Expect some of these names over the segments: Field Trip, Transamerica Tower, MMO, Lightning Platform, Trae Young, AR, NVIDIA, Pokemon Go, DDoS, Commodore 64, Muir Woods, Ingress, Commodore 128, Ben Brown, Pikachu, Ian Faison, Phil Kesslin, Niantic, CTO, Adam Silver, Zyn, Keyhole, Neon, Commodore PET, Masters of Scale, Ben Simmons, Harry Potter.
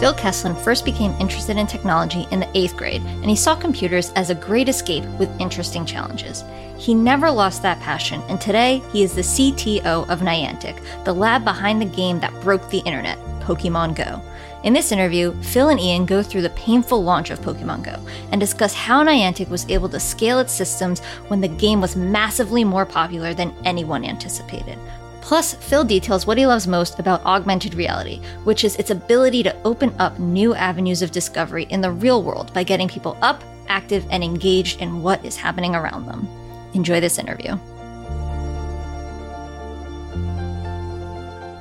Phil Kesslin first became interested in technology in the 8th grade, and he saw computers as a great escape with interesting challenges. He never lost that passion, and today he is the CTO of Niantic, the lab behind the game that broke the internet, Pokemon Go. In this interview, Phil and Ian go through the painful launch of Pokemon Go and discuss how Niantic was able to scale its systems when the game was massively more popular than anyone anticipated. Plus, Phil details what he loves most about augmented reality, which is its ability to open up new avenues of discovery in the real world by getting people up, active, and engaged in what is happening around them. Enjoy this interview.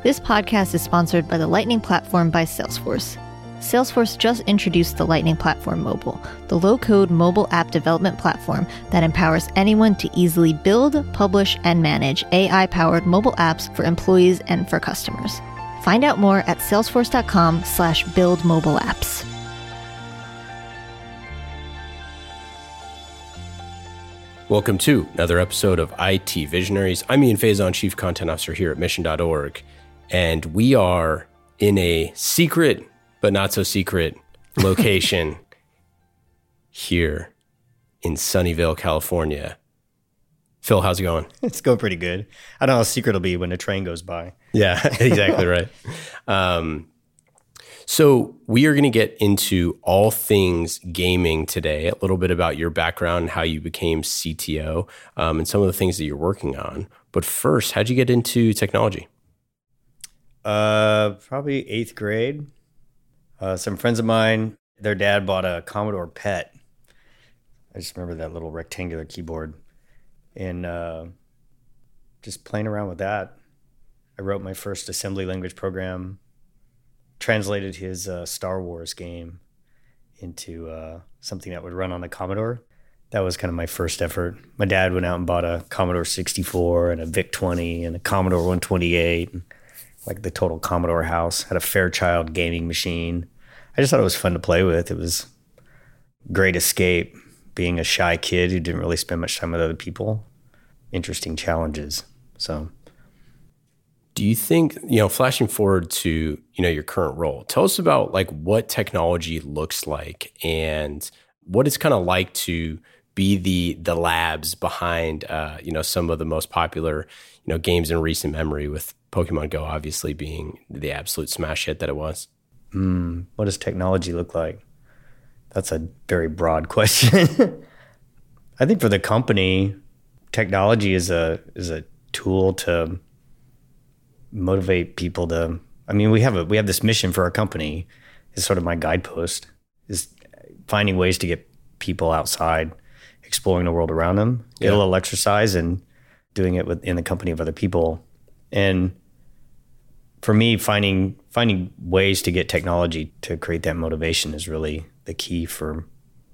This podcast is sponsored by the Lightning Platform by Salesforce. Salesforce just introduced the Lightning Platform Mobile, the low-code mobile app development platform that empowers anyone to easily build, publish, and manage AI-powered mobile apps for employees and for customers. Find out more at salesforce.com/buildmobileapps. Welcome to another episode of IT Visionaries. I'm Ian Faison, Chief Content Officer here at Mission.org. And we are in a secret, but not so secret, location here in Sunnyvale, California. Phil, how's it going? It's going pretty good. I don't know how secret it'll be when a train goes by. Yeah, exactly right. So we are going to get into all things gaming today, a little bit about your background and how you became CTO, and some of the things that you're working on. But first, how'd you get into technology? Probably 8th grade. Some friends of mine, their dad bought a Commodore PET. I just remember that little rectangular keyboard and just playing around with that. I wrote my first assembly language program, translated his Star Wars game into something that would run on a Commodore. That was kind of my first effort. My dad went out and bought a Commodore 64 and a VIC-20 and a Commodore 128. Like the total Commodore house, had a Fairchild gaming machine. I just thought it was fun to play with. It was great escape, being a shy kid who didn't really spend much time with other people. Interesting challenges. So, do you think, flashing forward to, your current role, tell us about like what technology looks like and what it's kind of like to be the labs behind, some of the most popular, games in recent memory, with Pokemon Go obviously being the absolute smash hit that it was. What does technology look like? That's a very broad question. I think for the company, technology is a tool to motivate people to. I mean, we have this mission for our company. It's sort of my guidepost, is finding ways to get people outside, exploring the world around them, get a little exercise, and doing it in the company of other people. And for me, finding ways to get technology to create that motivation is really the key for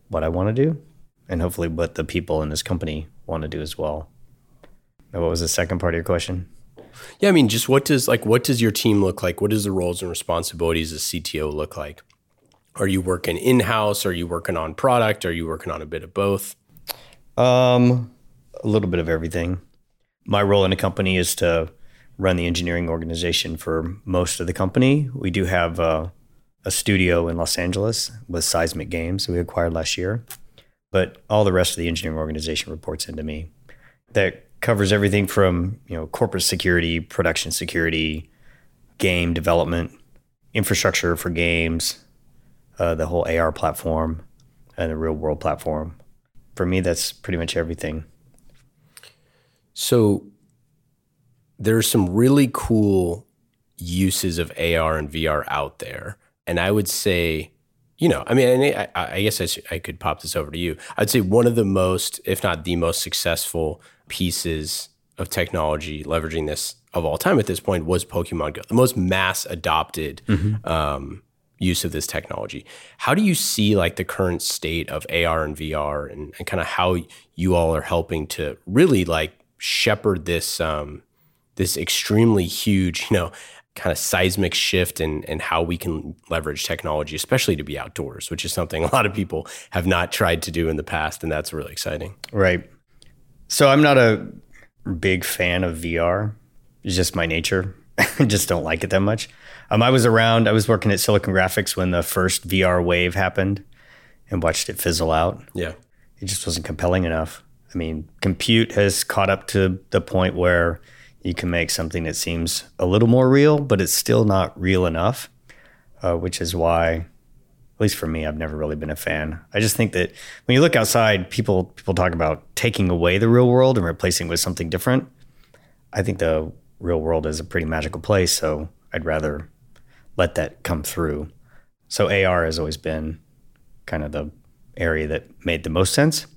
what I want to do, and hopefully what the people in this company want to do as well. And what was the second part of your question? Yeah, I mean, just what does your team look like? What does the roles and responsibilities as CTO look like? Are you working in-house? Are you working on product? Are you working on a bit of both? A little bit of everything. My role in the company is to run the engineering organization for most of the company. We do have a studio in Los Angeles with Seismic Games we acquired last year, but all the rest of the engineering organization reports into me. That covers everything from corporate security, production security, game development, infrastructure for games, the whole AR platform, and the real world platform. For me, that's pretty much everything. So there's some really cool uses of AR and VR out there. And I would say, I guess I could pop this over to you. I'd say one of the most, if not the most successful pieces of technology leveraging this of all time at this point was Pokemon Go, the most mass adopted use of this technology. How do you see like the current state of AR and VR and kind of how you all are helping to really like shepherd this this extremely huge, kind of seismic shift in how we can leverage technology, especially to be outdoors, which is something a lot of people have not tried to do in the past, and that's really exciting. Right. So I'm not a big fan of VR. It's just my nature. I just don't like it that much. I was around. I was working at Silicon Graphics when the first VR wave happened and watched it fizzle out. Yeah. It just wasn't compelling enough. I mean, compute has caught up to the point where you can make something that seems a little more real, but it's still not real enough, which is why, at least for me, I've never really been a fan. I just think that when you look outside, people talk about taking away the real world and replacing it with something different. I think the real world is a pretty magical place, so I'd rather let that come through. So AR has always been kind of the area that made the most sense.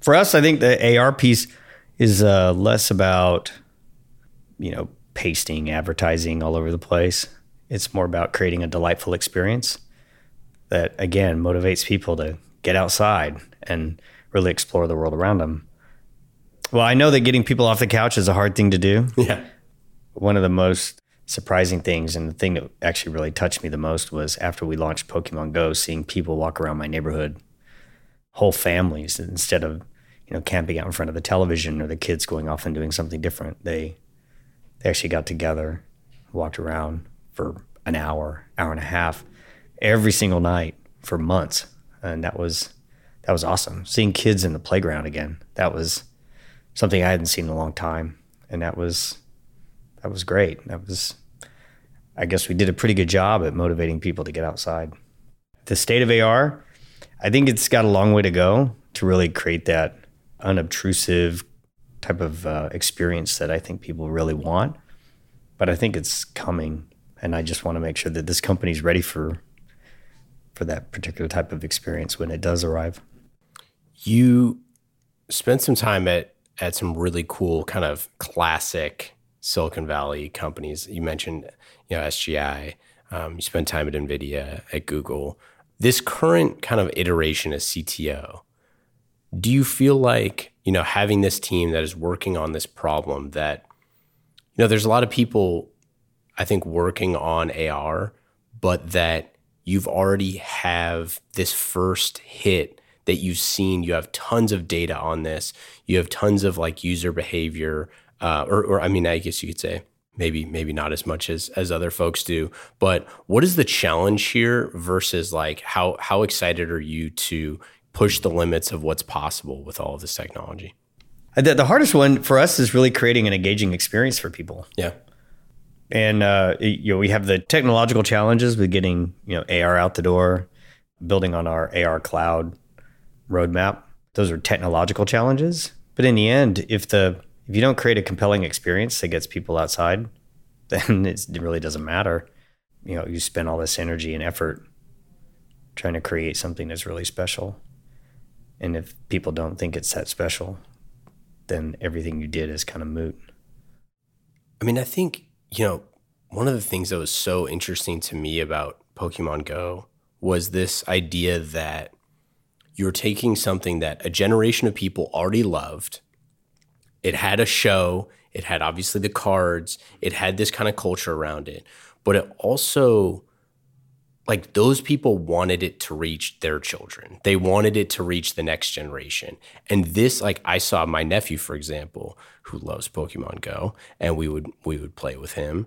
For us, I think the AR piece is less about, you know, pasting advertising all over the place. It's more about creating a delightful experience that, again, motivates people to get outside and really explore the world around them. Well, I know that getting people off the couch is a hard thing to do. Yeah. One of the most surprising things, and the thing that actually really touched me the most, was after we launched Pokemon Go, seeing people walk around my neighborhood, whole families, instead of, you know, camping out in front of the television or the kids going off and doing something different. They actually got together, walked around for an hour, hour and a half, every single night for months. And that was awesome. Seeing kids in the playground again, that was something I hadn't seen in a long time. And that was great. I guess we did a pretty good job at motivating people to get outside. The state of AR, I think it's got a long way to go to really create that unobtrusive type of experience that I think people really want, but I think it's coming, and I just want to make sure that this company's ready for that particular type of experience when it does arrive. You spent some time at some really cool kind of classic Silicon Valley companies. You mentioned, you know, SGI. You spent time at NVIDIA, at Google. This current kind of iteration as CTO, do you feel like, you know, having this team that is working on this problem that, you know, there's a lot of people, I think, working on AR, but that you've already have this first hit that you've seen, you have tons of data on this, you have tons of like user behavior, or I mean, I guess you could say maybe not as much as other folks do, but what is the challenge here versus like how excited are you to push the limits of what's possible with all of this technology? The hardest one for us is really creating an engaging experience for people. Yeah. And, you know, we have the technological challenges with getting, you know, AR out the door, building on our AR cloud roadmap. Those are technological challenges. But in the end, if you don't create a compelling experience that gets people outside, then it really doesn't matter. You know, you spend all this energy and effort trying to create something that's really special. And if people don't think it's that special, then everything you did is kind of moot. I mean, I think, you know, one of the things that was so interesting to me about Pokemon Go was this idea that you're taking something that a generation of people already loved. It had a show, it had obviously the cards, it had this kind of culture around it, but it also, like, those people wanted it to reach their children. They wanted it to reach the next generation. And this, like, I saw my nephew, for example, who loves Pokemon Go, and we would play with him.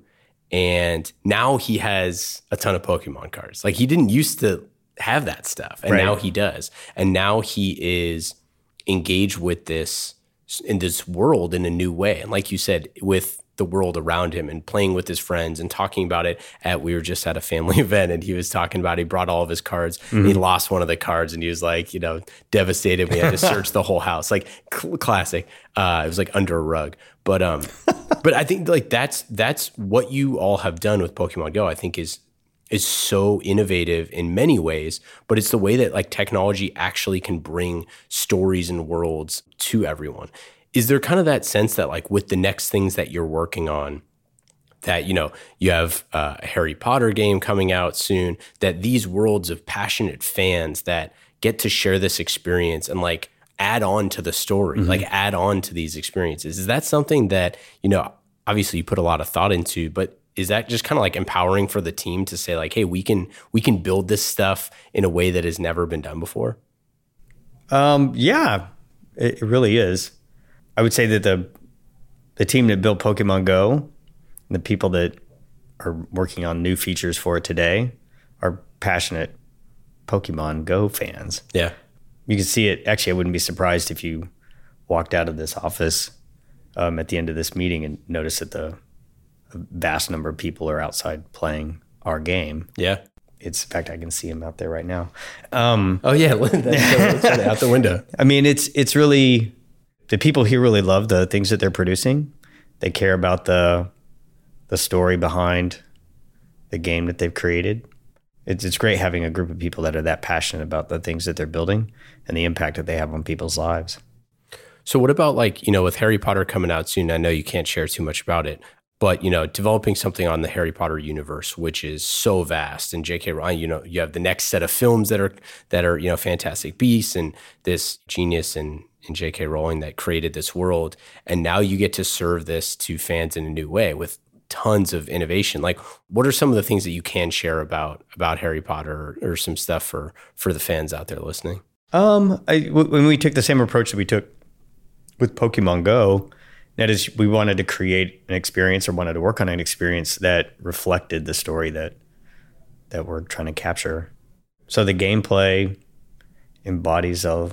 And now he has a ton of Pokemon cards. Like, he didn't used to have that stuff, and Now he does. And now he is engaged with this, in this world in a new way. And like you said, with the world around him and playing with his friends and talking about it we were just at a family event, and he was talking about, he brought all of his cards, mm-hmm. He lost one of the cards, and he was like, you know, devastated. We had to search the whole house, like classic. It was like under a rug, but but I think like that's what you all have done with Pokemon Go. I think is so innovative in many ways, but it's the way that like technology actually can bring stories and worlds to everyone. Is there kind of that sense that like with the next things that you're working on, that, you know, you have a Harry Potter game coming out soon, that these worlds of passionate fans that get to share this experience and like add on to the story, mm-hmm. like add on to these experiences. Is that something that, you know, obviously you put a lot of thought into, but is that just kind of like empowering for the team to say like, hey, we can build this stuff in a way that has never been done before? Yeah, it really is. I would say that the team that built Pokemon Go, the people that are working on new features for it today are passionate Pokemon Go fans. Yeah. You can see it. Actually, I wouldn't be surprised if you walked out of this office at the end of this meeting and noticed that the vast number of people are outside playing our game. Yeah. It's, in fact, I can see them out there right now. Oh, yeah. That's out the window. I mean, it's really, the people here really love the things that they're producing. They care about the story behind the game that they've created. It's great having a group of people that are that passionate about the things that they're building and the impact that they have on people's lives. So what about, like, you know, with Harry Potter coming out soon, I know you can't share too much about it, but, you know, developing something on the Harry Potter universe, which is so vast, and J.K. Rowling, you know, you have the next set of films that are, you know, Fantastic Beasts and this genius and J.K. Rowling that created this world. And now you get to serve this to fans in a new way with tons of innovation. Like, what are some of the things that you can share about Harry Potter or some stuff for the fans out there listening? When we took the same approach that we took with Pokemon Go, that is, we wanted to create an experience or wanted to work on an experience that reflected the story that we're trying to capture. So the gameplay embodies a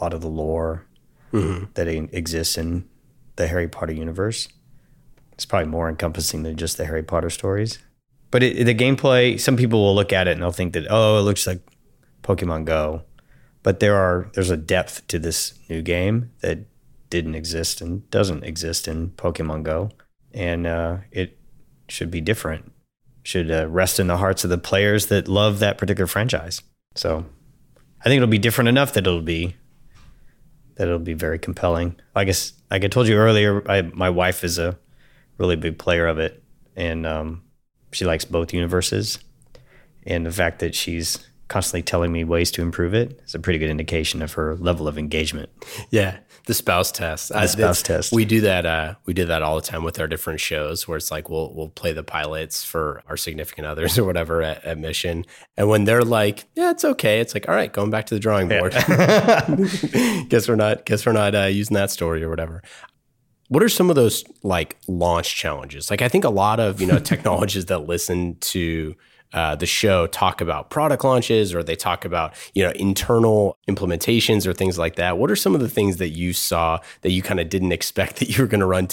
lot of the lore that exists in the Harry Potter universe. It's probably more encompassing than just the Harry Potter stories. But the gameplay, some people will look at it and they'll think that, oh, it looks like Pokemon Go. But there's a depth to this new game that didn't exist and doesn't exist in Pokemon Go. And it should be different. It should rest in the hearts of the players that love that particular franchise. So I think it'll be different enough that it'll be very compelling. I guess, like I told you earlier, my wife is a really big player of it, and she likes both universes. And the fact that she's constantly telling me ways to improve it is a pretty good indication of her level of engagement. Yeah, the spouse test. The spouse test. We do that. We do that all the time with our different shows, where it's like we'll play the pilots for our significant others or whatever at Mission, and when they're like, "Yeah, it's okay," it's like, "All right, going back to the drawing board." Yeah. Guess we're not using that story or whatever. What are some of those, like, launch challenges? Like, I think a lot of, you know, technologists that listen to the show talk about product launches, or they talk about, you know, internal implementations or things like that. What are some of the things that you saw that you kind of didn't expect that you were going to run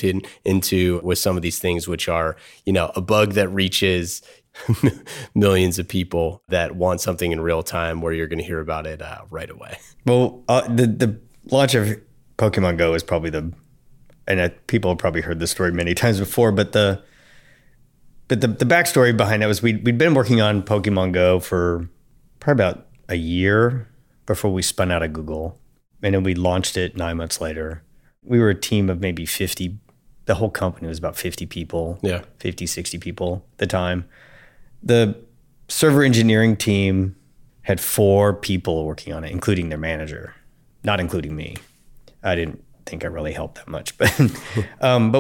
into with some of these things, which are, you know, a bug that reaches millions of people that want something in real time where you're going to hear about it right away? Well, the launch of Pokemon Go is probably people have probably heard this story many times before, but the backstory behind that was we'd been working on Pokemon Go for probably about a year before we spun out of Google, and then we launched it 9 months later. We were a team of maybe 50. The whole company was about 50 people, 60 people at the time. The server engineering team had 4 people working on it, including their manager, not including me. I didn't think I really helped that much, but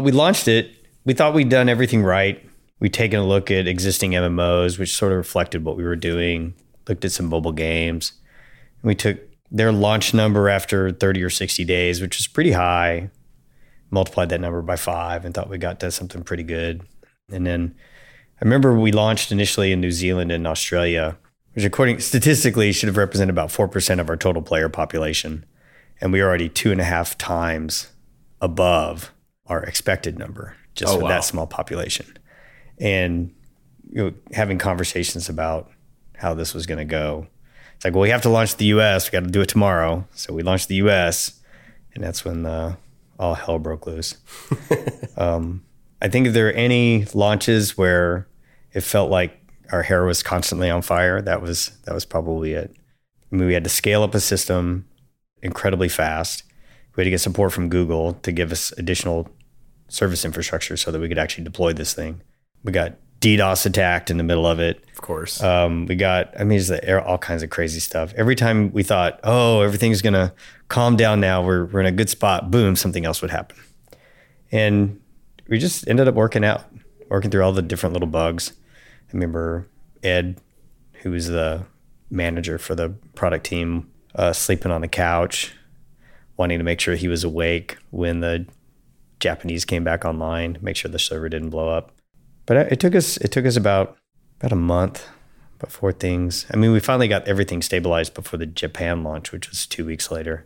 we launched it. We thought we'd done everything right. We'd taken a look at existing MMOs, which sort of reflected what we were doing, looked at some mobile games, and we took their launch number after 30 or 60 days, which was pretty high, multiplied that number by 5 and thought we got to something pretty good. And then I remember we launched initially in New Zealand and Australia, which according statistically should have represented about 4% of our total player population. And we were already 2.5 times above our expected number just for that small population. And, you know, having conversations about how this was going to go. It's like, well, we have to launch the U.S. We got to do it tomorrow. So we launched the U.S. And that's when all hell broke loose. I think if there are any launches where it felt like our hair was constantly on fire, that was probably it. I mean, we had to scale up a system incredibly fast. We had to get support from Google to give us additional service infrastructure so that we could actually deploy this thing. We got DDoS attacked in the middle of it. Of course. It's all kinds of crazy stuff. Every time we thought, oh, everything's going to calm down now, we're in a good spot, boom, something else would happen. And we just ended up working through all the different little bugs. I remember Ed, who was the manager for the product team, sleeping on the couch, wanting to make sure he was awake when the Japanese came back online, make sure the server didn't blow up. But it took us about a month before things. I mean, we finally got everything stabilized before the Japan launch, which was 2 weeks later.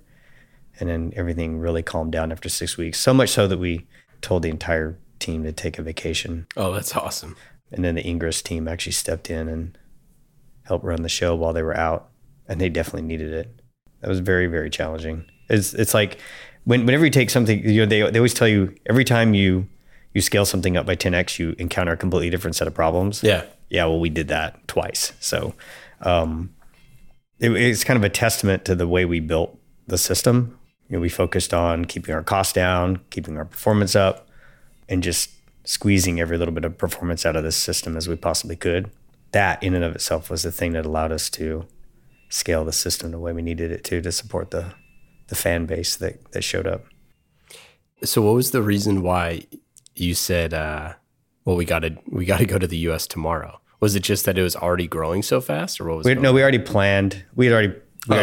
And then everything really calmed down after 6 weeks. So much so that we told the entire team to take a vacation. Oh, that's awesome. And then the Ingress team actually stepped in and helped run the show while they were out. And they definitely needed it. That was very, very challenging. It's like whenever you take something, you know, they always tell you every time you scale something up by 10x, you encounter a completely different set of problems. Yeah. Yeah, well, we did that twice. So it's kind of a testament to the way we built the system. You know, we focused on keeping our costs down, keeping our performance up, and just squeezing every little bit of performance out of this system as we possibly could. That in and of itself was the thing that allowed us to scale the system the way we needed it to support the fan base that showed up. So what was the reason why you said, well, we got to go to the U.S. tomorrow? Was it just that it was already growing so fast, or what was it? No, we already planned. We already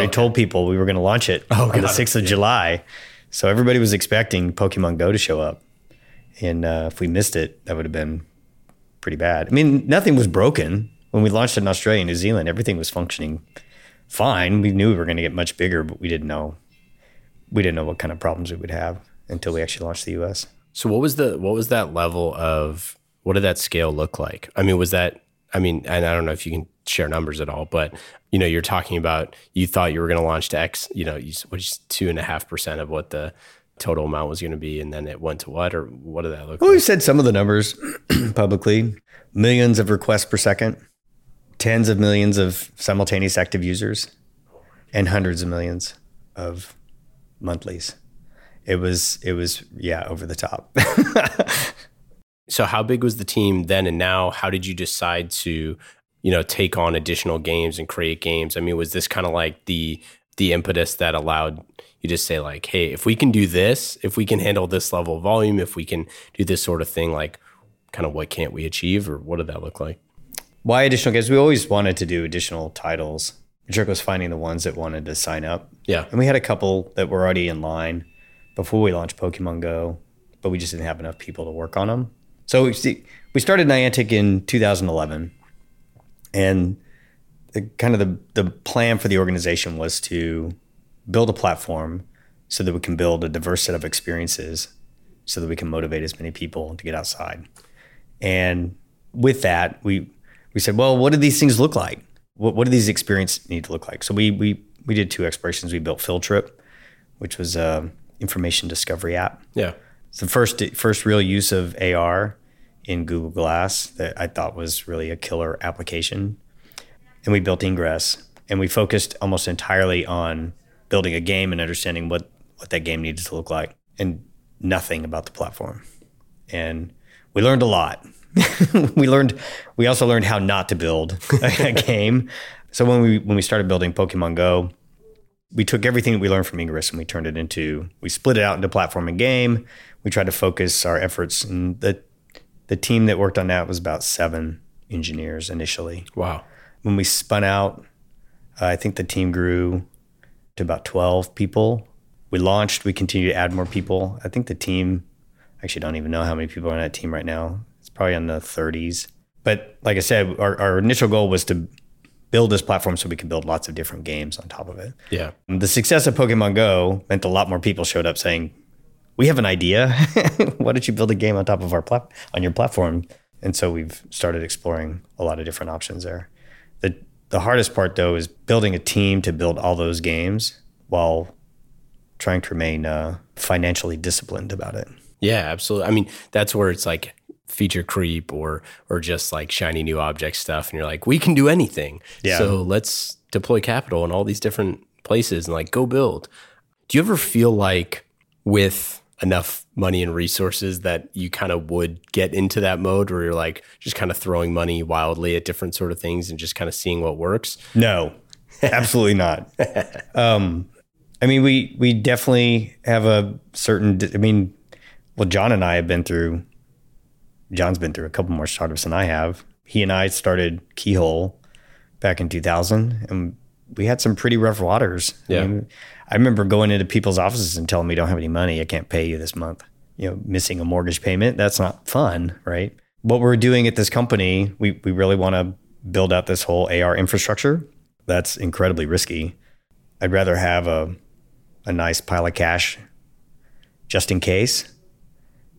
told people we were going to launch it on the 6th of July. So everybody was expecting Pokemon Go to show up. And if we missed it, that would have been pretty bad. I mean, nothing was broken. When we launched in Australia and New Zealand, everything was functioning fine. We knew we were going to get much bigger, but we didn't know what kind of problems we would have until we actually launched the U.S. So what was that level of, what did that scale look like? I mean, and I don't know if you can share numbers at all, but you know, you're talking about, you thought you were going to launch to X, you know, which is 2.5% of what the total amount was going to be. And then it went to what, or what did that look like? Well, we said some of the numbers publicly, millions of requests per second, tens of millions of simultaneous active users, and hundreds of millions of monthlies. It was over the top. So how big was the team then and now? How did you decide to, you know, take on additional games and create games? I mean, was this kind of like the impetus that allowed you to say like, hey, if we can do this, if we can handle this level of volume, if we can do this sort of thing, like kind of what can't we achieve, or what did that look like? Why additional games? We always wanted to do additional titles. The trick was finding the ones that wanted to sign up. Yeah. And we had a couple that were already in line before we launched Pokemon Go, but we just didn't have enough people to work on them. So we started Niantic in 2011, and the plan for the organization was to build a platform so that we can build a diverse set of experiences so that we can motivate as many people to get outside. And with that, we said, well, what do these things look like? What do these experiences need to look like? So we did two explorations. We built Field Trip, which was a information discovery app. Yeah. It's the first real use of AR in Google Glass that I thought was really a killer application. And we built Ingress, and we focused almost entirely on building a game and understanding what that game needed to look like, and nothing about the platform. And we learned a lot. We also learned how not to build a game. So when we started building Pokemon Go, we took everything that we learned from Ingress and we split it out into platform and game. We tried to focus our efforts, and the team that worked on that was about 7 engineers initially. Wow. When we spun out, I think the team grew to about 12 people. We launched, we continued to add more people. I think the team, I actually don't even know how many people are on that team right now. It's probably in the 30s. But like I said, our initial goal was to build this platform so we could build lots of different games on top of it. Yeah. The success of Pokemon Go meant a lot more people showed up saying, "We have an idea. Why don't you build a game on top of on your platform?" And so we've started exploring a lot of different options there. The hardest part though is building a team to build all those games while trying to remain financially disciplined about it. Yeah, absolutely. I mean, that's where it's like feature creep or just like shiny new object stuff, and you're like, we can do anything. Yeah. So let's deploy capital in all these different places and like go build. Do you ever feel like with enough money and resources that you kind of would get into that mode where you're like just kind of throwing money wildly at different sort of things and just kind of seeing what works? No, absolutely not. I mean, we definitely have a certain, John and I have been through, John's been through a couple more startups than I have. He and I started Keyhole back in 2000, and we had some pretty rough waters. Yeah. I mean, I remember going into people's offices and telling them, "We don't have any money. I can't pay you this month." You know, missing a mortgage payment, that's not fun, right? what we're doing at this company, we really want to build out this whole AR infrastructure. That's incredibly risky. I'd rather have a nice pile of cash just in case,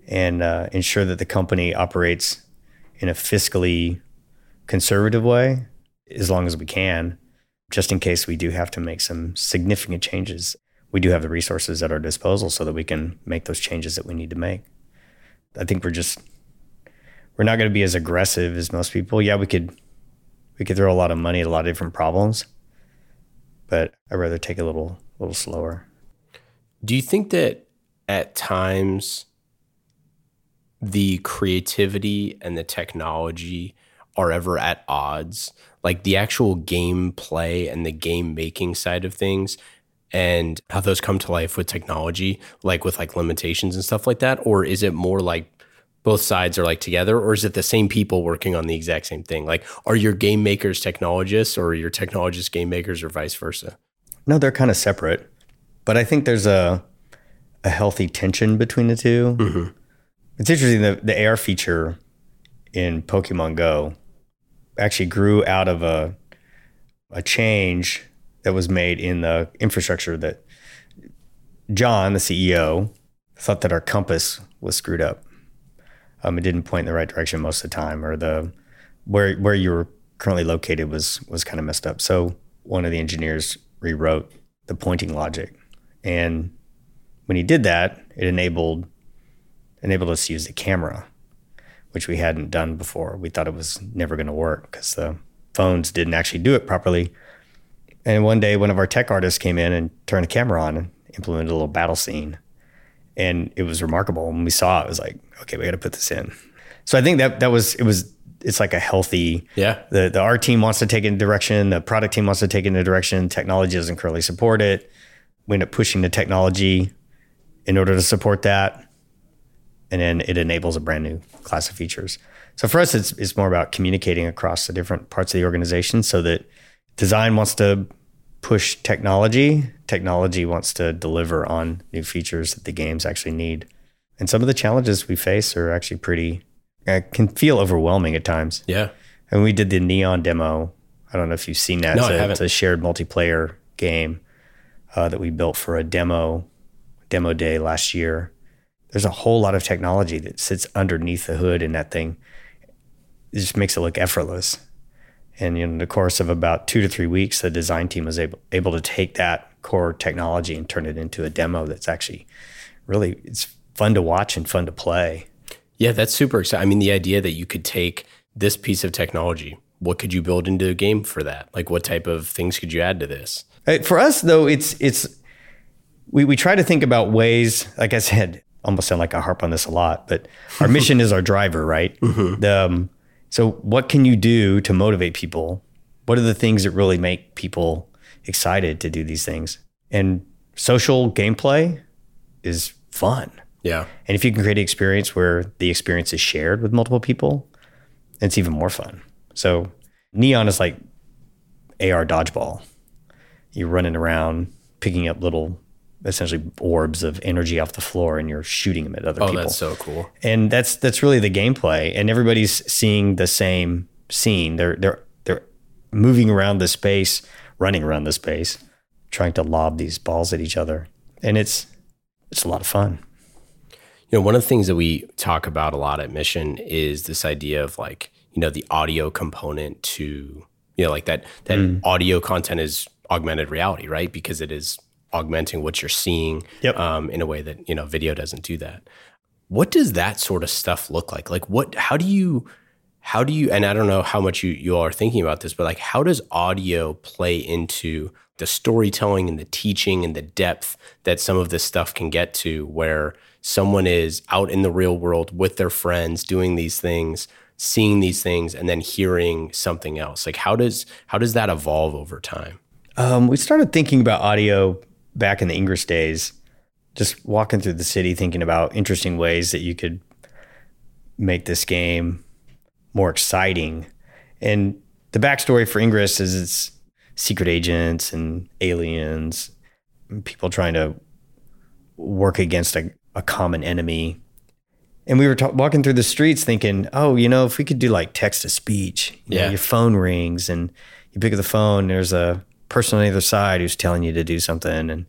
and ensure that the company operates in a fiscally conservative way as long as we can, just in case we do have to make some significant changes. We do have the resources at our disposal so that we can make those changes that we need to make. I think we're not going to be as aggressive as most people. Yeah, we could throw a lot of money at a lot of different problems, but I'd rather take it a little slower. Do you think that at times the creativity and the technology are ever at odds? Like the actual gameplay and the game making side of things and how those come to life with technology, like with like limitations and stuff like that? Or is it more like both sides are like together, or is it the same people working on the exact same thing? Like, are your game makers technologists, or are your technologists game makers, or vice versa? No, they're kind of separate, but I think there's a healthy tension between the two. Mm-hmm. It's interesting that the AR feature in Pokemon Go actually grew out of a change that was made in the infrastructure that John, the CEO, thought that our compass was screwed up. It didn't point in the right direction most of the time, or the where you were currently located was kind of messed up. So one of the engineers rewrote the pointing logic. And when he did that, it enabled us to use the camera, which we hadn't done before. We thought it was never going to work because the phones didn't actually do it properly. And one day, one of our tech artists came in and turned the camera on and implemented a little battle scene. And it was remarkable. When we saw it, it was like, okay, we got to put this in. So I think it's like a healthy, yeah. The art team wants to take it in a direction, the product team wants to take it in a direction, technology doesn't currently support it. We end up pushing the technology in order to support that. And then it enables a brand new class of features. So for us, it's more about communicating across the different parts of the organization so that design wants to push technology. Technology wants to deliver on new features that the games actually need. And some of the challenges we face are actually can feel overwhelming at times. Yeah. And we did the Neon demo. I don't know if you've seen that. No, I haven't. It's a shared multiplayer game that we built for a demo day last year. There's a whole lot of technology that sits underneath the hood in that thing. It just makes it look effortless. And in the course of about 2 to 3 weeks, the design team was able to take that core technology and turn it into a demo that's actually really, it's fun to watch and fun to play. Yeah, that's super exciting. I mean, the idea that you could take this piece of technology, what could you build into a game for that? Like what type of things could you add to this? For us though, we try to think about ways, like I said, almost sound like I harp on this a lot, but our mission is our driver, right? Mm-hmm. So what can you do to motivate people? What are the things that really make people excited to do these things? And social gameplay is fun. Yeah. And if you can create an experience where the experience is shared with multiple people, it's even more fun. So Neon is like AR dodgeball. You're running around, picking up little essentially orbs of energy off the floor, and you're shooting them at other people. Oh, that's so cool. And that's really the gameplay. And everybody's seeing the same scene. They're moving around the space, running around the space, trying to lob these balls at each other. And it's a lot of fun. You know, one of the things that we talk about a lot at Mission is this idea of like, you know, the audio component to, you know, like that audio content is augmented reality, right? Because it is augmenting what you're seeing. Yep. In a way that, you know, video doesn't do that. What does that sort of stuff look like? Like how do you, and I don't know how much you all are thinking about this, but like, how does audio play into the storytelling and the teaching and the depth that some of this stuff can get to, where someone is out in the real world with their friends doing these things, seeing these things, and then hearing something else? Like how does that evolve over time? We started thinking about audio back in the Ingress days, just walking through the city, thinking about interesting ways that you could make this game more exciting. And the backstory for Ingress is it's secret agents and aliens, and people trying to work against a common enemy. And we were walking through the streets thinking, oh, you know, if we could do like text to speech, you know, your phone rings and you pick up the phone, and there's a person on the other side who's telling you to do something. And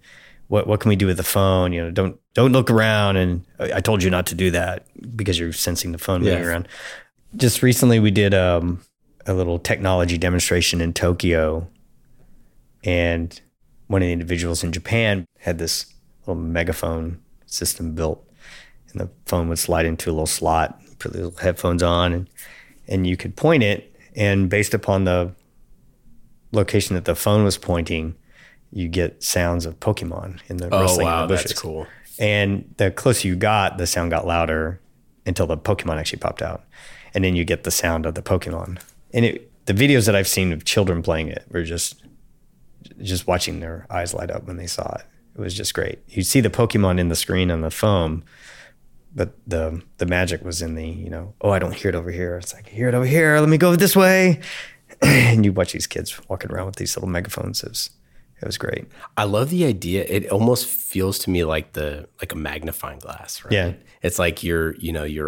what can we do with the phone? You know, don't look around. And I told you not to do that because you're sensing the phone moving around. Just recently we did a little technology demonstration in Tokyo, and one of the individuals in Japan had this little megaphone system built, and the phone would slide into a little slot, put the little headphones on, and you could point it, and based upon the location that the phone was pointing, you get sounds of Pokemon in the rustling in the bushes. That's cool. And the closer you got, the sound got louder until the Pokemon actually popped out. And then you get the sound of the Pokemon. And the videos that I've seen of children playing it were just watching their eyes light up when they saw it. It was just great. You'd see the Pokemon in the screen on the phone, but the magic was in the, you know, oh, I don't hear it over here. It's like, I hear it over here. Let me go this way. And you watch these kids walking around with these little megaphones. It was great. I love the idea. It almost feels to me like a magnifying glass, right? Yeah. It's like you're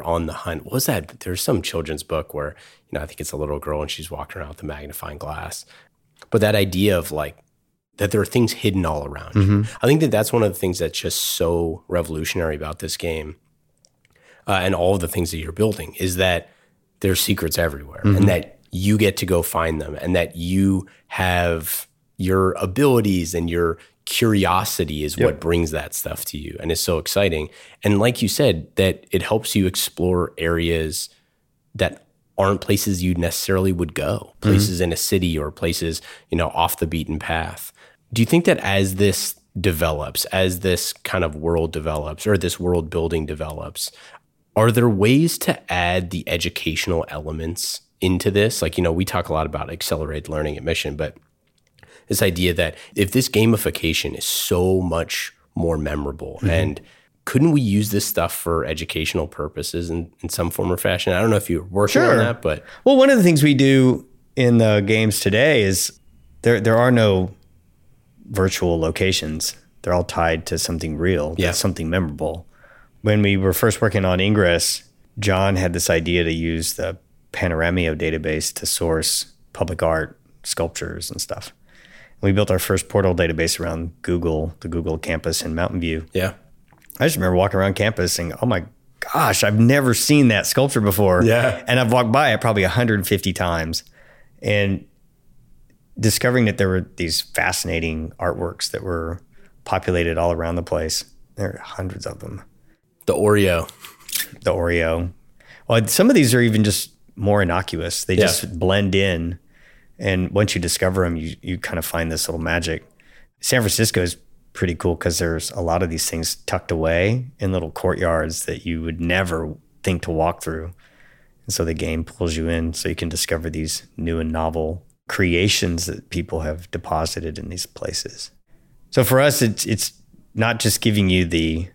on the hunt. What was that? There's some children's book where, you know, I think it's a little girl and she's walking around with a magnifying glass. But that idea of like that there are things hidden all around you. I think that's one of the things that's just so revolutionary about this game and all of the things that you're building is that there's secrets everywhere and that you get to go find them and that you have your abilities and your curiosity is what brings that stuff to you and is so exciting. And like you said, that it helps you explore areas that aren't places you necessarily would go, places in a city or places, you know, off the beaten path. Do you think that as this develops, as this kind of world develops or this world building develops, are there ways to add the educational elements into this? Like, you know, we talk a lot about accelerated learning at Mission, but this idea that if this gamification is so much more memorable and couldn't we use this stuff for educational purposes in some form or fashion? I don't know if you're working on that, but... Well, one of the things we do in the games today is there are no virtual locations. They're all tied to something real, that's something memorable. When we were first working on Ingress, John had this idea to use the Panoramio database to source public art, sculptures and stuff. And we built our first portal database around Google, the Google campus in Mountain View. Yeah. I just remember walking around campus saying, oh my gosh, I've never seen that sculpture before. Yeah. And I've walked by it probably 150 times. And discovering that there were these fascinating artworks that were populated all around the place. There are hundreds of them. The Oreo. Well, some of these are even just more innocuous. They just blend in. And once you discover them, you kind of find this little magic. San Francisco is pretty cool because there's a lot of these things tucked away in little courtyards that you would never think to walk through. And so the game pulls you in so you can discover these new and novel creations that people have deposited in these places. So for us, it's not just giving you the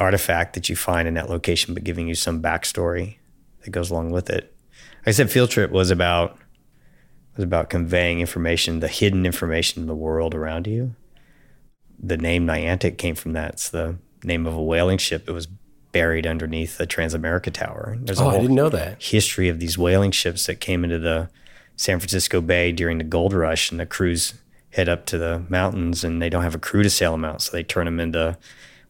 artifact that you find in that location, but giving you some backstory that goes along with it. Like I said, Field Trip was about conveying information, the hidden information in the world around you. The name Niantic came from that. It's the name of a whaling ship that was buried underneath the Transamerica Tower. There's a whole I didn't know that. History of these whaling ships that came into the San Francisco Bay during the gold rush, and the crews head up to the mountains and they don't have a crew to sail them out. So they turn them into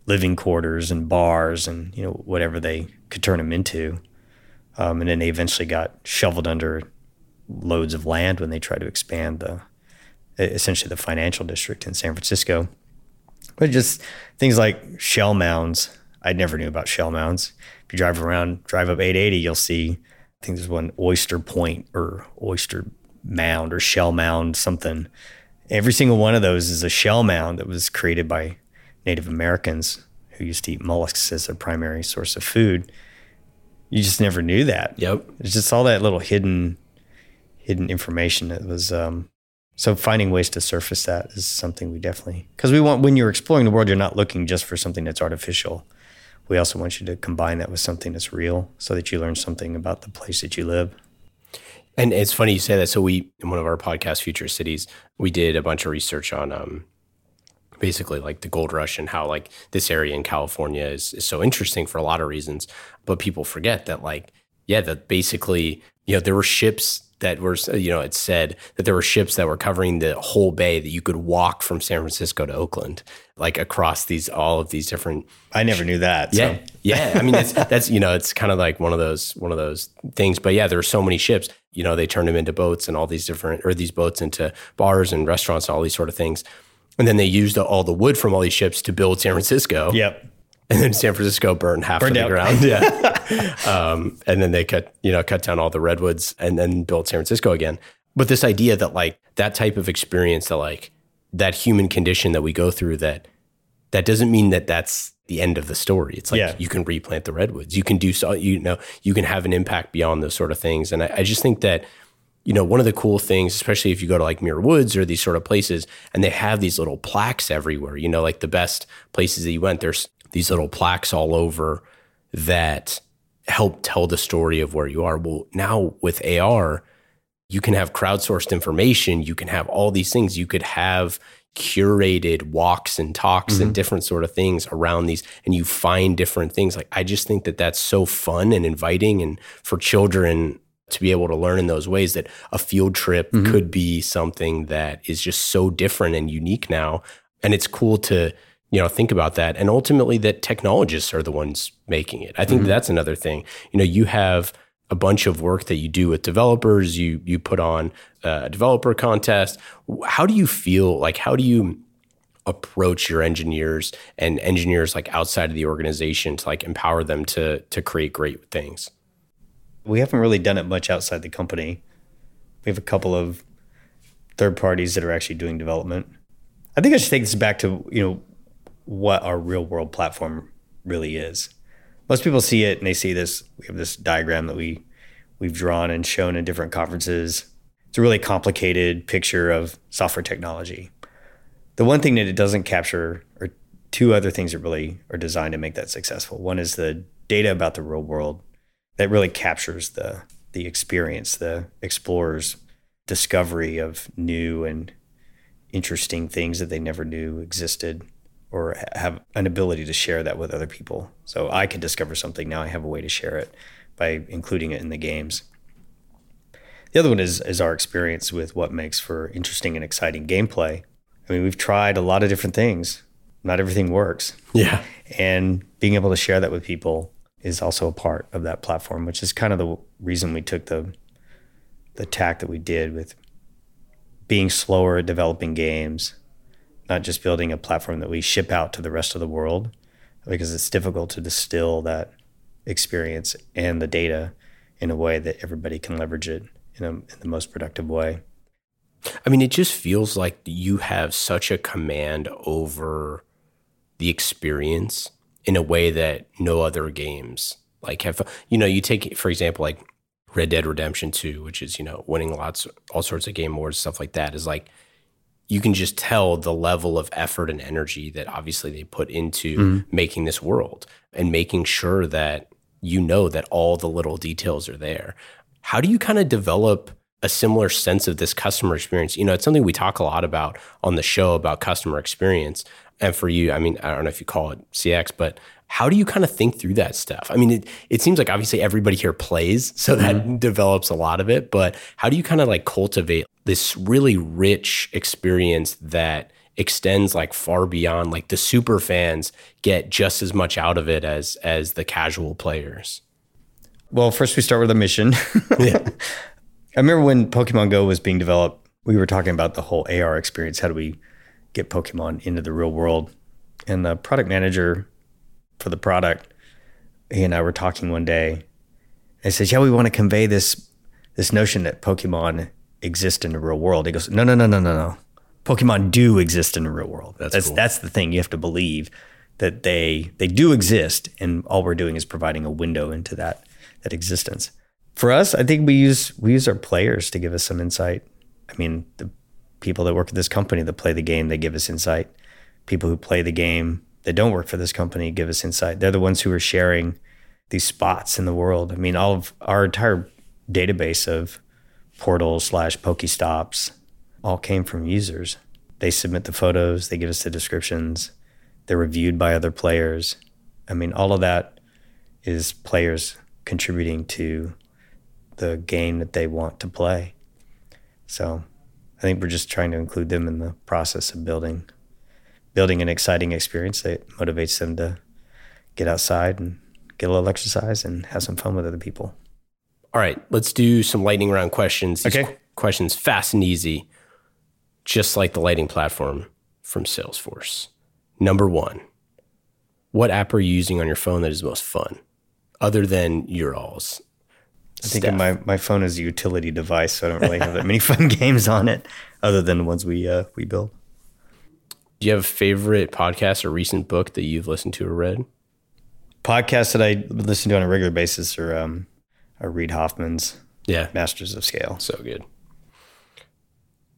living quarters and bars and, you know, whatever they could turn them into. And then they eventually got shoveled under loads of land when they tried to expand essentially the financial district in San Francisco. But just things like shell mounds. I never knew about shell mounds. If you drive up 880, you'll see, I think there's one oyster point or oyster mound or shell mound, something. Every single one of those is a shell mound that was created by Native Americans who used to eat mollusks as their primary source of food. You just never knew that. Yep. It's just all that little hidden information that was... So finding ways to surface that is something we definitely... Because we want, when you're exploring the world, you're not looking just for something that's artificial. We also want you to combine that with something that's real so that you learn something about the place that you live. And it's funny you say that. So in one of our podcasts, Future Cities, we did a bunch of research on basically like the gold rush and how like this area in California is so interesting for a lot of reasons. But people forget that like, yeah, that basically, you know, there were ships that were, you know, it said that there were ships that were covering the whole bay that you could walk from San Francisco to Oakland, like across these, all of these different. I never knew that. Yeah. So. Yeah. I mean, that's, you know, it's kind of like one of those things, but yeah, there were so many ships, you know, they turned them into boats and all these different, or these boats into bars and restaurants, all these sort of things. And then they used all the wood from all these ships to build San Francisco. Yep. And then San Francisco burned half to the ground. Yeah. And then they cut down all the redwoods and then built San Francisco again. But this idea that like that type of experience, that like that human condition that we go through, that doesn't mean that that's the end of the story. It's like, you can replant the redwoods. You can do so, you know, you can have an impact beyond those sort of things. And I just think that, you know, one of the cool things, especially if you go to like Muir Woods or these sort of places, and they have these little plaques everywhere, you know, like the best places that you went, there's these little plaques all over that help tell the story of where you are. Well, now with AR, you can have crowdsourced information. You can have all these things. You could have curated walks and talks and different sort of things around these, and you find different things. Like, I just think that that's so fun and inviting, and for children to be able to learn in those ways, that a field trip could be something that is just so different and unique now. And it's cool to, you know, think about that. And ultimately that technologists are the ones making it. I think that's another thing. You know, you have a bunch of work that you do with developers, you put on a developer contest. How do you feel, like, how do you approach your engineers and engineers like outside of the organization to like empower them to create great things? We haven't really done it much outside the company. We have a couple of third parties that are actually doing development. I think I should take this back to, you know, what our real world platform really is. Most people see it and they see this, we have this diagram that we've drawn and shown in different conferences. It's a really complicated picture of software technology. The one thing that it doesn't capture are two other things that really are designed to make that successful. One is the data about the real world that really captures the experience, the explorer's discovery of new and interesting things that they never knew existed, or have an ability to share that with other people. So I can discover something, now I have a way to share it by including it in the games. The other one is our experience with what makes for interesting and exciting gameplay. I mean, we've tried a lot of different things. Not everything works. Yeah. And being able to share that with people is also a part of that platform, which is kind of the reason we took the tack that we did with being slower at developing games, not just building a platform that we ship out to the rest of the world, because it's difficult to distill that experience and the data in a way that everybody can leverage it in the most productive way. I mean, it just feels like you have such a command over the experience in a way that no other games like have. You know, you take, for example, like Red Dead Redemption 2, which is, you know, winning lots, all sorts of game awards, stuff like that, is like, you can just tell the level of effort and energy that obviously they put into making this world and making sure that, you know, that all the little details are there. How do you kind of develop a similar sense of this customer experience? You know, it's something we talk a lot about on the show about customer experience. And for you, I mean, I don't know if you call it CX, but how do you kind of think through that stuff? I mean, it seems like obviously everybody here plays, so that develops a lot of it, but how do you kind of like cultivate this really rich experience that extends like far beyond, like the super fans get just as much out of it as the casual players? Well, first we start with a mission. Yeah. I remember when Pokemon Go was being developed, we were talking about the whole AR experience. How do we get Pokemon into the real world? And the product manager for the product, he and I were talking one day, and he says, yeah, we want to convey this notion that Pokemon exist in the real world. He goes, no. Pokemon do exist in the real world. That's cool. That's the thing. You have to believe that they do exist, and all we're doing is providing a window into that existence. For us, I think we use our players to give us some insight. I mean, the people that work at this company that play the game, they give us insight. People who play the game that don't work for this company give us insight. They're the ones who are sharing these spots in the world. I mean, all of our entire database of portals /Pokestops all came from users They submit the photos, they give us the descriptions, they're reviewed by other players. I mean, all of that is players contributing to the game that they want to play. So I think we're just trying to include them in the process of building an exciting experience that motivates them to get outside and get a little exercise and have some fun with other people. All right, let's do some lightning round questions. These questions fast and easy, just like the Lightning Platform from Salesforce. Number one, what app are you using on your phone that is most fun, other than your all's? I think my phone is a utility device, so I don't really have that many fun games on it, other than the ones we build. Do you have a favorite podcast or recent book that you've listened to or read? Podcasts that I listen to on a regular basis are Reid Hoffman's Masters of Scale. So good.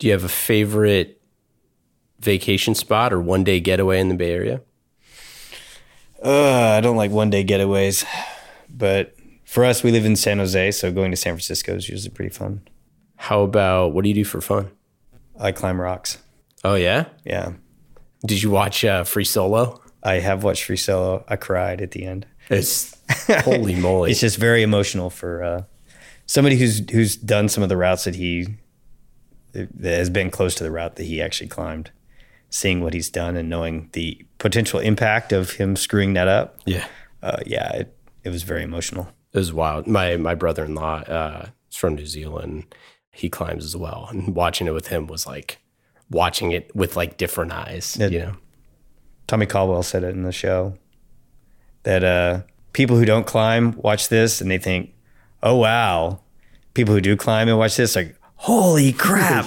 Do you have a favorite vacation spot or one-day getaway in the Bay Area? I don't like one-day getaways, but for us, we live in San Jose, so going to San Francisco is usually pretty fun. How about, what do you do for fun? I climb rocks. Oh, yeah? Yeah. Did you watch Free Solo? I have watched Free Solo. I cried at the end. It's holy moly. It's just very emotional for somebody who's done some of the routes that has been close to the route that he actually climbed, seeing what he's done and knowing the potential impact of him screwing that up. Yeah. It was very emotional. It was wild. My brother-in-law is from New Zealand. He climbs as well. And watching it with him was like watching it with like different eyes, you know? Tommy Caldwell said it in the show that people who don't climb watch this and they think, oh, wow. People who do climb and watch this like, holy crap.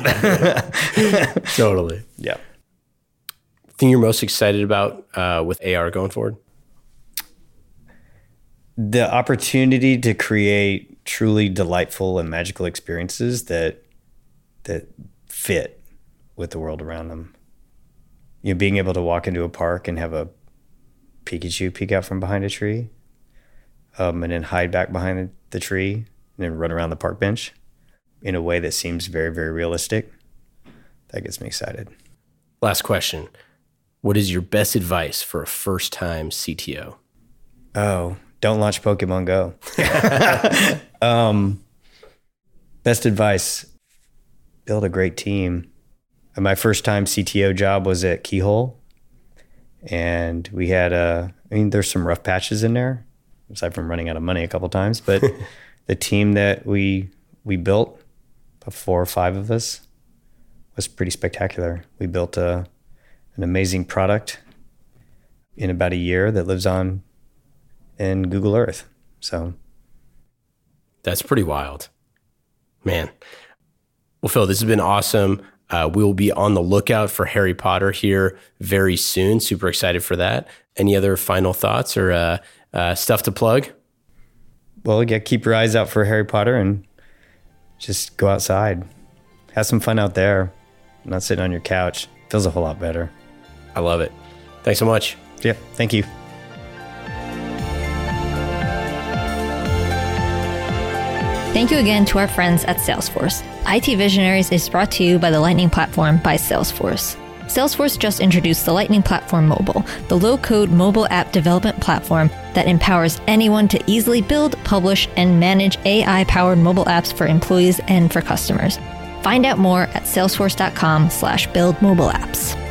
Totally. Yeah. Thing you're most excited about with AR going forward? The opportunity to create truly delightful and magical experiences that fit with the world around them. You know, being able to walk into a park and have a Pikachu peek out from behind a tree, and then hide back behind the tree and then run around the park bench in a way that seems very, very realistic. That gets me excited. Last question. What is your best advice for a first-time CTO? Oh, don't launch Pokemon Go. Best advice, build a great team. And my first-time CTO job was at Keyhole. And we had there's some rough patches in there, aside from running out of money a couple times. But the team that we built, the 4 or 5 of us, was pretty spectacular. We built an amazing product in about a year that lives on in Google Earth. So that's pretty wild, man. Well, Phil, this has been awesome. We will be on the lookout for Harry Potter here very soon. Super excited for that. Any other final thoughts or stuff to plug? Well, yeah, keep your eyes out for Harry Potter and just go outside. Have some fun out there. Not sitting on your couch. Feels a whole lot better. I love it. Thanks so much. Yeah, thank you. Thank you again to our friends at Salesforce. IT Visionaries is brought to you by the Lightning Platform by Salesforce. Salesforce just introduced the Lightning Platform Mobile, the low-code mobile app development platform that empowers anyone to easily build, publish, and manage AI-powered mobile apps for employees and for customers. Find out more at salesforce.com/buildmobileapps.